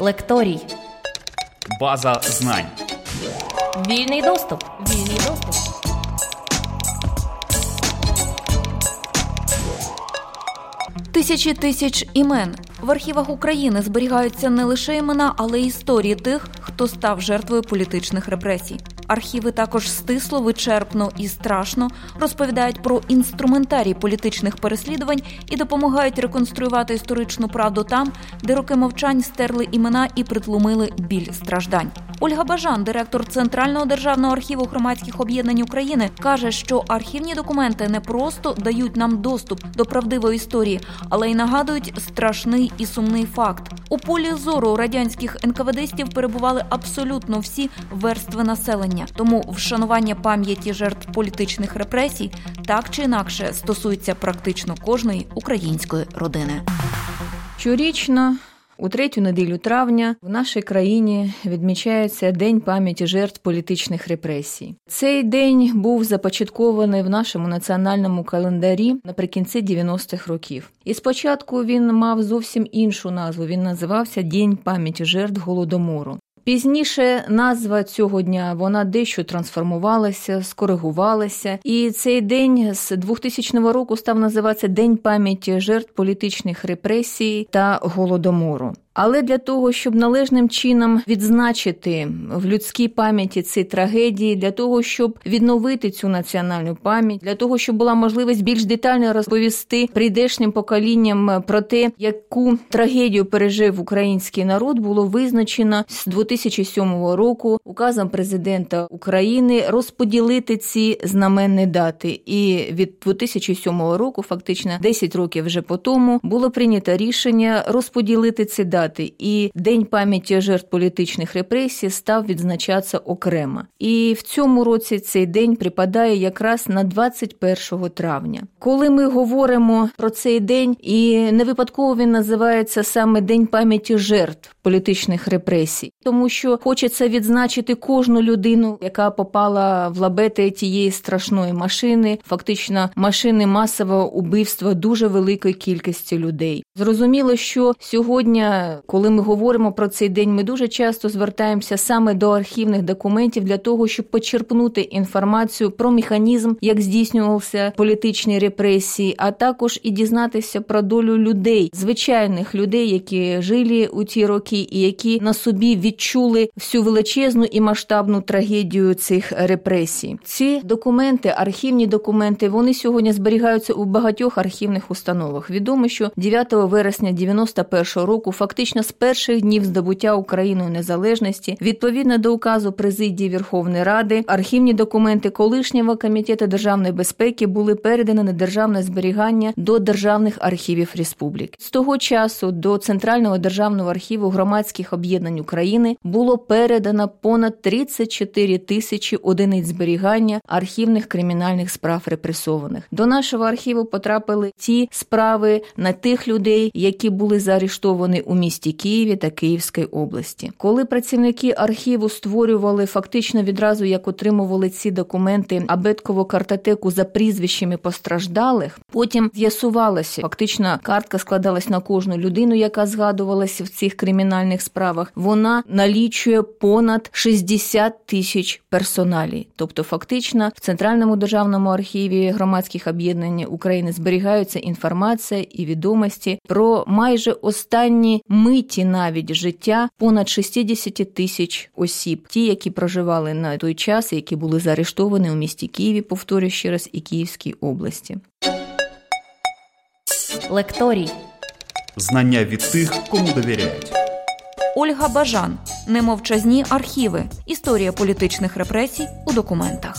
Лекторій. База знань. Вільний доступ. Вільний доступ. Тисячі тисяч імен. В архівах України зберігаються не лише імена, але й історії тих, хто став жертвою політичних репресій. Архіви також стисло, вичерпно і страшно розповідають про інструментарій політичних переслідувань і допомагають реконструювати історичну правду там, де роки мовчань стерли імена і притлумили біль страждань. Ольга Бажан, директор Центрального державного архіву громадських об'єднань України, каже, що архівні документи не просто дають нам доступ до правдивої історії, але й нагадують страшний і сумний факт. У полі зору радянських енкаведистів перебували абсолютно всі верстви населення. Тому вшанування пам'яті жертв політичних репресій так чи інакше стосується практично кожної української родини. Щорічно у третю неділю травня в нашій країні відмічається День пам'яті жертв політичних репресій. Цей день був започаткований в нашому національному календарі наприкінці 90-х років. І спочатку він мав зовсім іншу назву, він називався День пам'яті жертв Голодомору. Пізніше назва цього дня, вона дещо трансформувалася, скоригувалася. І цей день з 2000 року став називатися День пам'яті жертв політичних репресій та Голодомору. Але для того, щоб належним чином відзначити в людській пам'яті ці трагедії, для того, щоб відновити цю національну пам'ять, для того, щоб була можливість більш детально розповісти прийдешнім поколінням про те, яку трагедію пережив український народ, було визначено з 2007 року указом президента України розподілити ці знаменні дати. І від 2007 року, фактично 10 років вже по тому, було прийнято рішення розподілити ці дати. І День пам'яті жертв політичних репресій став відзначатися окремо. І в цьому році цей день припадає якраз на 21 травня. Коли ми говоримо про цей день, і не випадково він називається саме День пам'яті жертв політичних репресій, тому що хочеться відзначити кожну людину, яка попала в лабети тієї страшної машини, фактично машини масового убивства дуже великої кількості людей. Зрозуміло, що сьогодні, коли ми говоримо про цей день, ми дуже часто звертаємося саме до архівних документів для того, щоб почерпнути інформацію про механізм, як здійснювалися політичні репресії, а також і дізнатися про долю людей, звичайних людей, які жили у ті роки і які на собі відчули всю величезну і масштабну трагедію цих репресій. Ці документи, архівні документи, вони сьогодні зберігаються у багатьох архівних установах. Відомо, що 9 вересня 91 року фактично з перших днів здобуття Україною незалежності, відповідно до указу Президії Верховної Ради, архівні документи колишнього Комітету державної безпеки були передані на державне зберігання до державних архівів республік. З того часу до Центрального державного архіву громадських об'єднань України було передано понад 34 тисячі одиниць зберігання архівних кримінальних справ репресованих. До нашого архіву потрапили ті справи на тих людей, які були заарештовані у місті Києві та Київській області. Коли працівники архіву створювали фактично відразу, як отримували ці документи, абеткову картотеку за прізвищами постраждалих, потім з'ясувалося, фактично картка складалась на кожну людину, яка згадувалася в цих кримінальних справах, вона налічує понад 60 тисяч персоналій. Тобто фактично в Центральному державному архіві громадських об'єднань України зберігаються інформація і відомості про майже останні миті навіть життя понад 60 тисяч осіб. Ті, які проживали на той час, які були заарештовані у місті Києві, повторюю ще раз, і Київській області. Лекторій. Знання від тих, кому довіряють. Ольга Бажан. Немовчазні архіви. Історія політичних репресій у документах.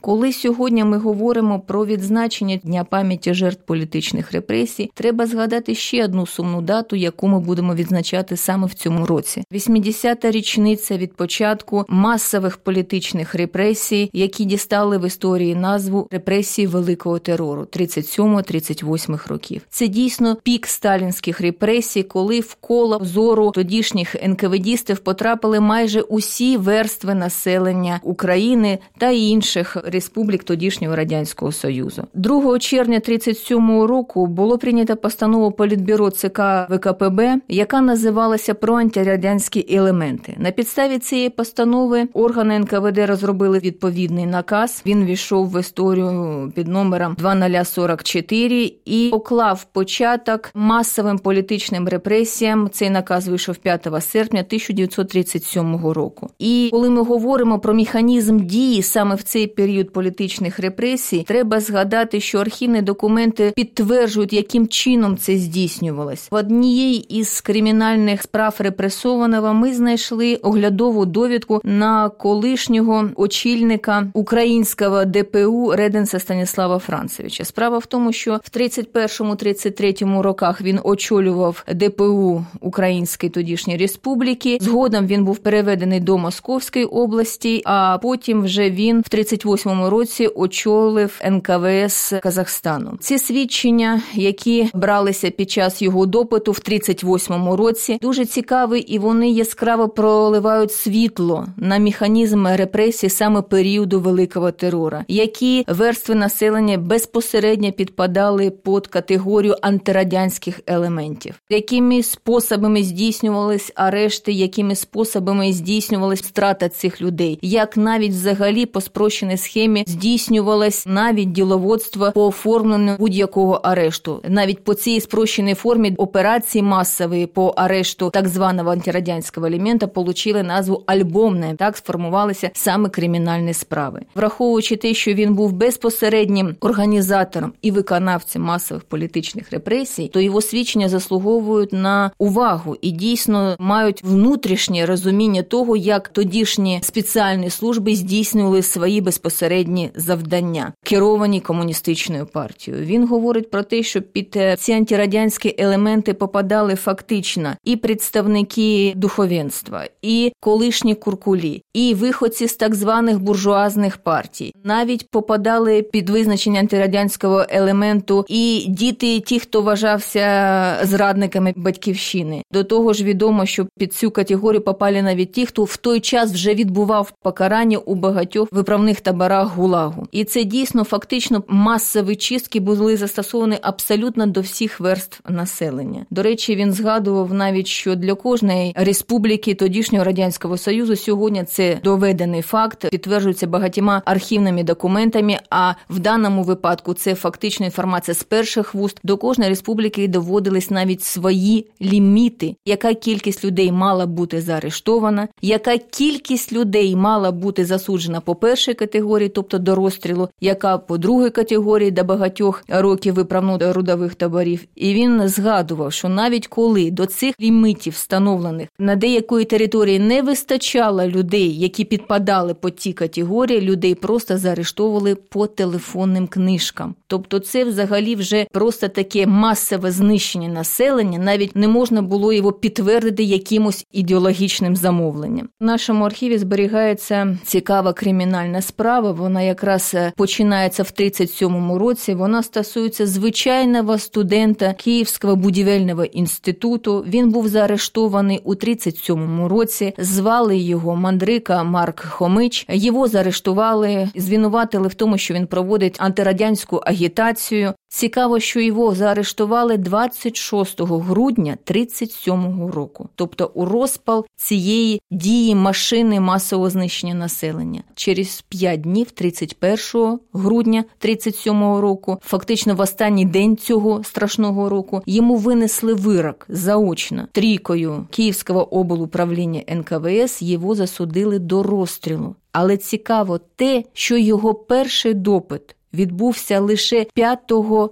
Коли сьогодні ми говоримо про відзначення Дня пам'яті жертв політичних репресій, треба згадати ще одну сумну дату, яку ми будемо відзначати саме в цьому році. 80-та річниця від початку масових політичних репресій, які дістали в історії назву «Репресії Великого терору» 37-38 років. Це дійсно пік сталінських репресій, коли в коло зору тодішніх енкаведистів потрапили майже усі верстви населення України та інших репресій республік тодішнього Радянського Союзу. 2 червня 1937 року було прийнято постанову Політбюро ЦК ВКПБ, яка називалася «Про антирадянські елементи». На підставі цієї постанови органи НКВД розробили відповідний наказ. Він ввійшов в історію під номером 2044 і поклав початок масовим політичним репресіям. Цей наказ вийшов 5 серпня 1937 року. І коли ми говоримо про механізм дії саме в цей період політичних репресій, треба згадати, що архівні документи підтверджують, яким чином це здійснювалось. В одній із кримінальних справ репресованого ми знайшли оглядову довідку на колишнього очільника українського ДПУ Реденса Станіслава Францевича. Справа в тому, що в 1931-1933 роках він очолював ДПУ Української тодішньої республіки. Згодом він був переведений до Московської області, а потім вже він в 1938 році очолив НКВС Казахстану. Ці свідчення, які бралися під час його допиту в 1938 році, дуже цікаві і вони яскраво проливають світло на механізм репресій саме періоду Великого терора, які верстви населення безпосередньо підпадали під категорію антирадянських елементів. Якими способами здійснювались арешти, якими способами здійснювалась втрата цих людей, як навіть взагалі по спрощеній схемі здійснювалось навіть діловодство по оформленню будь-якого арешту. Навіть по цій спрощеній формі операції масової по арешту так званого антирадянського елемента получили назву «альбомне». Так сформувалися саме кримінальні справи. Враховуючи те, що він був безпосереднім організатором і виконавцем масових політичних репресій, то його свідчення заслуговують на увагу і дійсно мають внутрішнє розуміння того, як тодішні спеціальні служби здійснювали свої безпосередні завдання, керовані комуністичною партією. Він говорить про те, що під ці антирадянські елементи попадали фактично і представники духовенства, і колишні куркулі, і виходці з так званих буржуазних партій. Навіть попадали під визначення антирадянського елементу і діти, ті, хто вважався зрадниками батьківщини. До того ж відомо, що під цю категорію попали навіть ті, хто в той час вже відбував покарання у багатьох виправних таборах ГУЛАГу. І це дійсно фактично масові чистки були застосовані абсолютно до всіх верств населення. До речі, він згадував навіть, що для кожної республіки тодішнього Радянського Союзу сьогодні це доведений факт, підтверджується багатьма архівними документами, а в даному випадку це фактично інформація з перших вуст. До кожної республіки доводились навіть свої ліміти, яка кількість людей мала бути заарештована, яка кількість людей мала бути засуджена по першій категорії, тобто до розстрілу, яка по другій категорії до багатьох років виправно-трудових таборів. І він згадував, що навіть коли до цих лімітів встановлених на деякої території не вистачало людей, які підпадали по ті категорії, людей просто заарештовували по телефонним книжкам. Тобто це взагалі вже просто таке масове знищення населення, навіть не можна було його підтвердити якимось ідеологічним замовленням. В нашому архіві зберігається цікава кримінальна справа, вона якраз починається в 1937 році, вона стосується звичайного студента Київського будівельного інституту. Він був заарештований у 1937 році, звали його Мандрика Марк Хомич. Його заарештували, звинуватили в тому, що він проводить антирадянську агітацію. Цікаво, що його заарештували 26 грудня 1937 року, тобто у розпал цієї дії машини масового знищення населення. Через 5 днів, 31 грудня 1937 року, фактично в останній день цього страшного року, йому винесли вирок заочно. Трійкою Київського облуправління НКВС його засудили до розстрілу. Але цікаво те, що його перший допит відбувся лише 5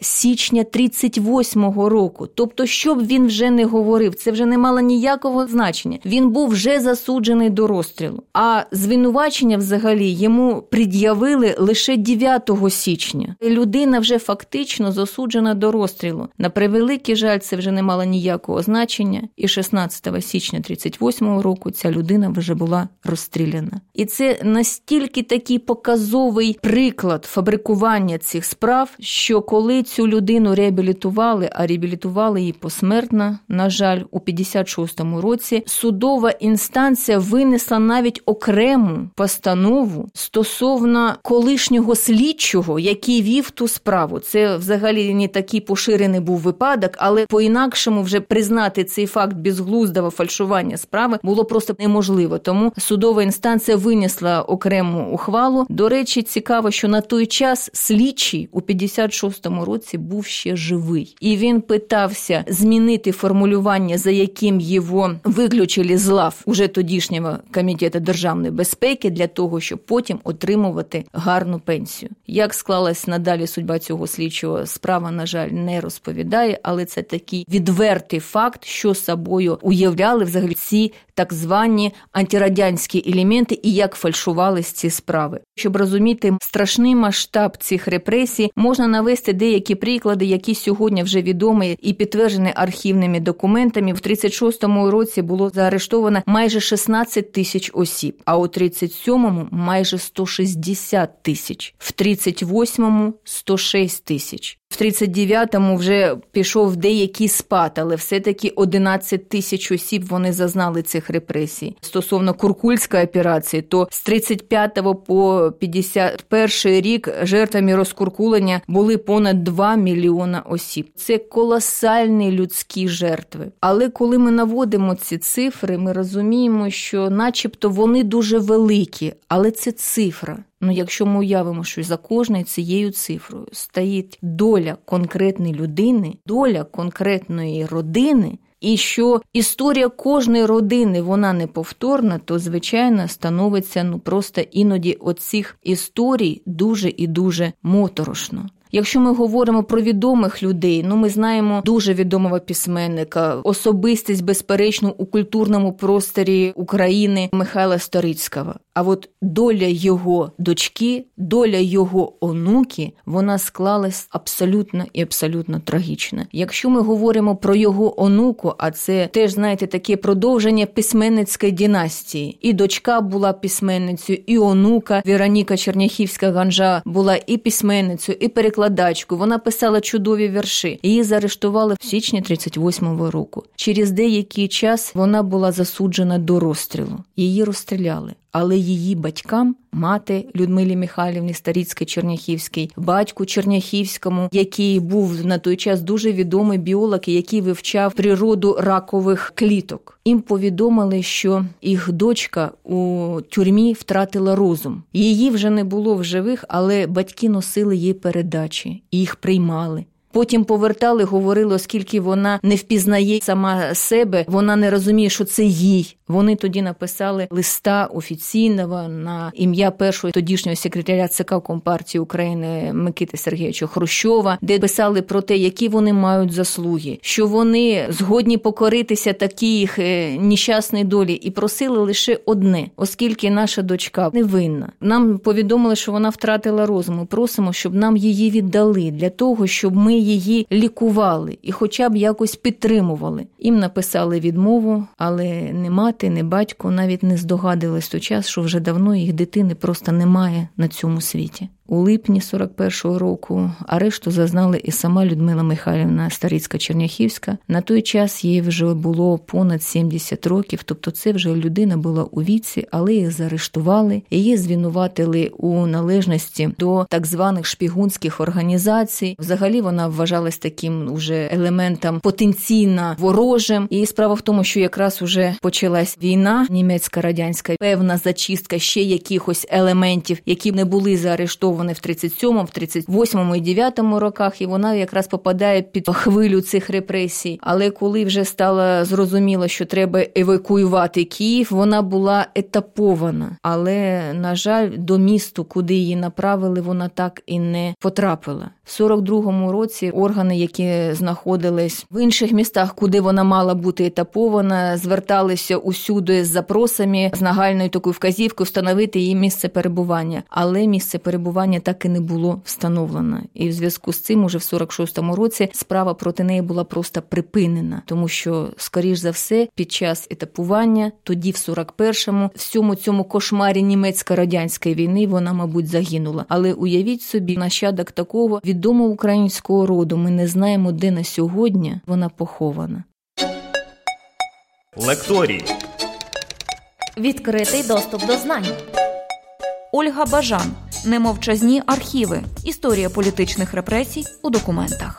січня 1938 року. Тобто, що б він вже не говорив, це вже не мало ніякого значення. Він був вже засуджений до розстрілу. А звинувачення взагалі йому пред'явили лише 9 січня. Людина вже фактично засуджена до розстрілу. На превеликий жаль, це вже не мало ніякого значення. І 16 січня 1938 року ця людина вже була розстріляна. І це настільки такий показовий приклад фабрикування мотивування цих справ, що коли цю людину реабілітували, а реабілітували її посмертно, на жаль, у 56-му році, судова інстанція винесла навіть окрему постанову стосовно колишнього слідчого, який вів ту справу. Це взагалі не такий поширений був випадок, але по-інакшому вже признати цей факт безглуздого фальшування справи було просто неможливо. Тому судова інстанція винесла окрему ухвалу. До речі, цікаво, що на той час слідчий у 56-му році був ще живий. І він питався змінити формулювання, за яким його виключили з лав уже тодішнього Комітету державної безпеки, для того, щоб потім отримувати гарну пенсію. Як склалась надалі судьба цього слідчого, справа, на жаль, не розповідає, але це такий відвертий факт, що собою уявляли взагалі ці так звані антирадянські елементи і як фальшувались ці справи. Щоб розуміти страшний масштаб цих репресій, можна навести деякі приклади, які сьогодні вже відомі і підтверджені архівними документами. В 36-му році було заарештовано майже 16 тисяч осіб, а у 37-му майже 160 тисяч, в 38-му – 106 тисяч. В 39-му вже пішов деякий спад, але все-таки 11 тисяч осіб вони зазнали цих репресій. Стосовно Куркульської операції, то з 35 по 51 рік жертвами розкуркулення були понад 2 мільйона осіб. Це колосальні людські жертви. Але коли ми наводимо ці цифри, ми розуміємо, що начебто вони дуже великі, але це цифра. Якщо ми уявимо, що за кожною цією цифрою стоїть доля конкретної людини, доля конкретної родини, і що історія кожної родини, вона неповторна, то, звичайно, становиться просто іноді від цих історій дуже і дуже моторошно. Якщо ми говоримо про відомих людей, ми знаємо дуже відомого письменника, особистість, безперечно, у культурному просторі України Михайла Старицького. А от доля його дочки, доля його онуки, вона склалась абсолютно і абсолютно трагічно. Якщо ми говоримо про його онуку, а це теж, таке продовження письменницької династії. І дочка була письменницею, і онука Віроніка Черняхівська-Ганжа була і письменницею, і перекладачкою. Вона писала чудові вірші. Її заарештували в січні 38-го року. Через деякий час вона була засуджена до розстрілу. Її розстріляли. Але її батькам, мати Людмилі Михайлівни Старіцької-Черняхівській, батьку Черняхівському, який був на той час дуже відомий біолог, який вивчав природу ракових кліток. Їм повідомили, що їх дочка у тюрмі втратила розум. Її вже не було в живих, але батьки носили їй передачі, їх приймали. Потім повертали, говорили, оскільки вона не впізнає сама себе, вона не розуміє, що це їй. Вони тоді написали листа офіційного на ім'я першого тодішнього секретаря ЦК Компартії України Микити Сергійовича Хрущова, де писали про те, які вони мають заслуги, що вони згодні покоритися такій їх нещасній долі, і просили лише одне, оскільки наша дочка невинна. Нам повідомили, що вона втратила розум, просимо, щоб нам її віддали, для того, щоб ми її лікували і хоча б якось підтримували. Їм написали відмову, але не мати, не батько навіть не здогадались той час, що вже давно їх дитини просто немає на цьому світі. У липні 41-го року арешту зазнали і сама Людмила Михайлівна Старицька-Черняхівська. На той час їй вже було понад 70 років, тобто це вже людина була у віці, але її заарештували. Її звинуватили у належності до так званих шпигунських організацій. Взагалі вона вважалась таким уже елементом потенційно ворожим. І справа в тому, що якраз уже почалась війна німецько-радянська, певна зачистка ще якихось елементів, які не були заарештовані в 37-му, в 38-му і 9-му роках, і вона якраз попадає під хвилю цих репресій. Але коли вже стало зрозуміло, що треба евакуювати Київ, вона була етапована. Але, на жаль, до місту, куди її направили, вона так і не потрапила. В 42-му році органи, які знаходились в інших містах, куди вона мала бути етапована, зверталися усюди з запросами, з нагальною такою вказівкою встановити її місце перебування. Але місце перебування поховання так і не було встановлено. І в зв'язку з цим уже в 46-му році справа проти неї була просто припинена, тому що, скоріш за все, під час етапування, тоді в 41-му, всьому цьому кошмарі німецько-радянської війни вона, мабуть, загинула. Але уявіть собі, нащадок такого відомого українського роду, ми не знаємо, де на сьогодні вона похована. Лекторій. Відкритий доступ до знань. Ольга Бажан. Немовчазні архіви. Історія політичних репресій у документах.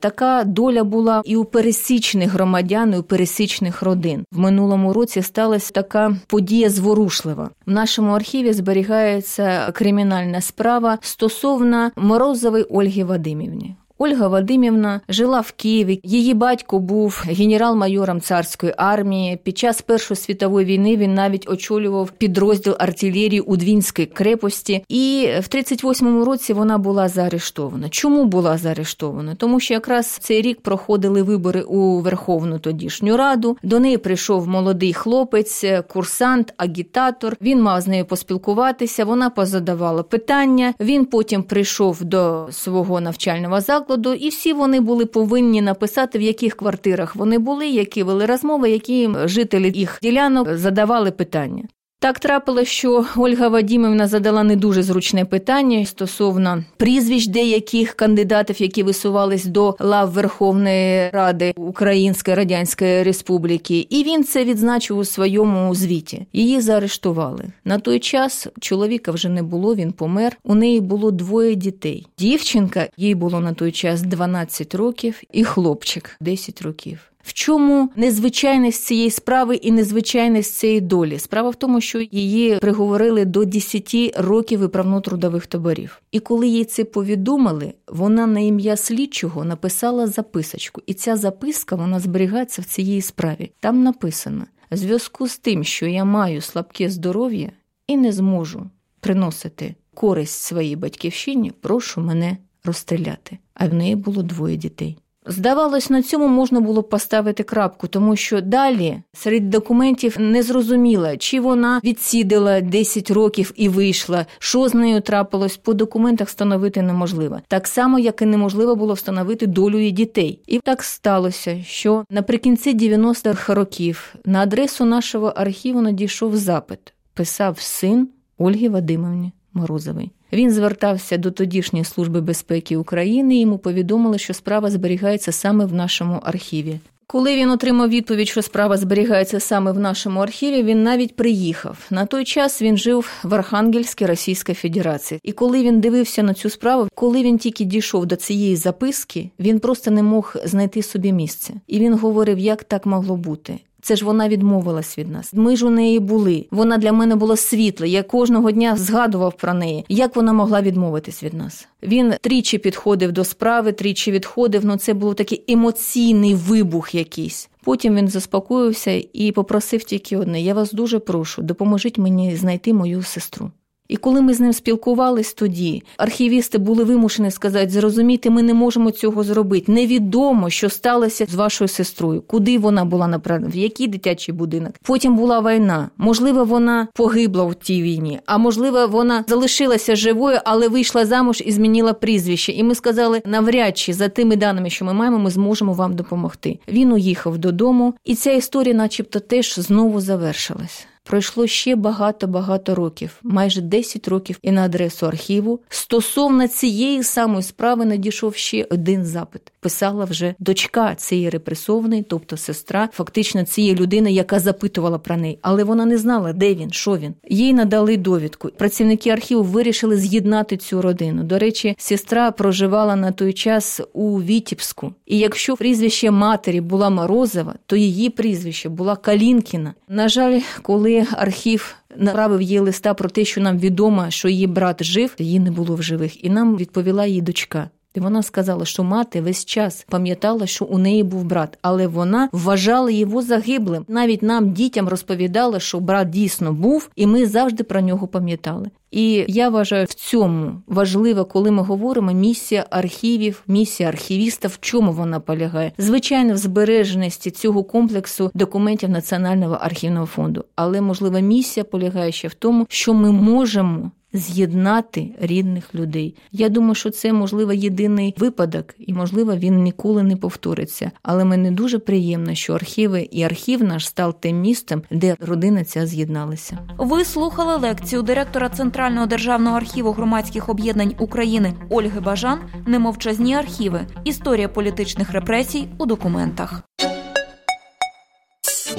Така доля була і у пересічних громадян, і у пересічних родин. В минулому році сталася така подія зворушлива. В нашому архіві зберігається кримінальна справа стосовно Морозової Ольги Вадимівни. Ольга Вадимівна жила в Києві. Її батько був генерал-майором царської армії. Під час Першої світової війни він навіть очолював підрозділ артилерії у Двінській крепості. І в 38-му році вона була заарештована. Чому була заарештована? Тому що якраз цей рік проходили вибори у Верховну тодішню Раду. До неї прийшов молодий хлопець, курсант, агітатор. Він мав з нею поспілкуватися, вона позадавала питання. Він потім прийшов до свого навчального закладу. І всі вони були повинні написати, в яких квартирах вони були, які вели розмови, які жителі їх ділянок задавали питання. Так трапилося, що Ольга Вадимівна задала не дуже зручне питання стосовно прізвищ деяких кандидатів, які висувались до лав Верховної Ради Української Радянської Республіки. І він це відзначив у своєму звіті. Її заарештували. На той час чоловіка вже не було, він помер. У неї було 2 дітей. Дівчинка, їй було на той час 12 років, і хлопчик 10 років. В чому незвичайність цієї справи і незвичайність цієї долі? Справа в тому, що її приговорили до 10 років виправно-трудових таборів. І коли їй це повідомили, вона на ім'я слідчого написала записочку. І ця записка, вона зберігається в цій справі. Там написано: «В зв'язку з тим, що я маю слабке здоров'я і не зможу приносити користь своїй батьківщині, прошу мене розстріляти». А в неї було 2 дітей. Здавалось, на цьому можна було поставити крапку, тому що далі серед документів не зрозуміло, чи вона відсідила 10 років і вийшла, що з нею трапилось, по документах встановити неможливо. Так само, як і неможливо було встановити долю її дітей. І так сталося, що наприкінці 90-х років на адресу нашого архіву надійшов запит, писав син Ольги Вадимівни Морозової. Він звертався до тодішньої Служби безпеки України, і йому повідомили, що справа зберігається саме в нашому архіві. Коли він отримав відповідь, що справа зберігається саме в нашому архіві, він навіть приїхав. На той час він жив в Архангельській Російській Федерації. І коли він дивився на цю справу, коли він тільки дійшов до цієї записки, він просто не мог знайти собі місце. І він говорив, як так могло бути. Це ж вона відмовилась від нас. Ми ж у неї були. Вона для мене була світла. Я кожного дня згадував про неї. Як вона могла відмовитись від нас? Він 3 підходив до справи, 3 відходив. Ну, це був такий емоційний вибух якийсь. Потім він заспокоївся і попросив тільки одне. Я вас дуже прошу, допоможіть мені знайти мою сестру. І коли ми з ним спілкувались тоді, архівісти були вимушені сказати, зрозумійте, ми не можемо цього зробити. Невідомо, що сталося з вашою сестрою, куди вона була направлена, в який дитячий будинок. Потім була війна. Можливо, вона погибла в тій війні, а можливо, вона залишилася живою, але вийшла замуж і змінила прізвище. І ми сказали, навряд чи за тими даними, що ми маємо, ми зможемо вам допомогти. Він уїхав додому, і ця історія начебто теж знову завершилась. Пройшло ще багато-багато років, майже 10 років, і на адресу архіву стосовно цієї самої справи надійшов ще один запит. Писала вже дочка цієї репресованої, тобто сестра, фактично цієї людини, яка запитувала про неї. Але вона не знала, де він, що він. Їй надали довідку. Працівники архіву вирішили з'єднати цю родину. До речі, сестра проживала на той час у Вітебську. І якщо прізвище матері була Морозова, то її прізвище була Калінкіна. На жаль, коли архів направив їй листа про те, що нам відомо, що її брат жив, її не було в живих, і нам відповіла її дочка. І вона сказала, що мати весь час пам'ятала, що у неї був брат, але вона вважала його загиблим. Навіть нам, дітям, розповідала, що брат дійсно був, і ми завжди про нього пам'ятали. І я вважаю, в цьому важливо, коли ми говоримо, місія архівів, місія архівіста, в чому вона полягає. Звичайно, в збереженості цього комплексу документів Національного архівного фонду. Але, можливо, місія полягає ще в тому, що ми можемо з'єднати рідних людей. Я думаю, що це, можливо, єдиний випадок, і, можливо, він ніколи не повториться. Але мені дуже приємно, що архіви і архів наш став тим місцем, де родина ця з'єдналася. Ви слухали лекцію директора Центрального державного архіву громадських об'єднань України Ольги Бажан «Немовчазні архіви. Історія політичних репресій у документах».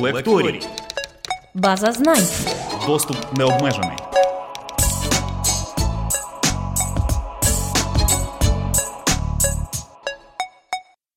Лекторій. База знань. Доступ необмежений.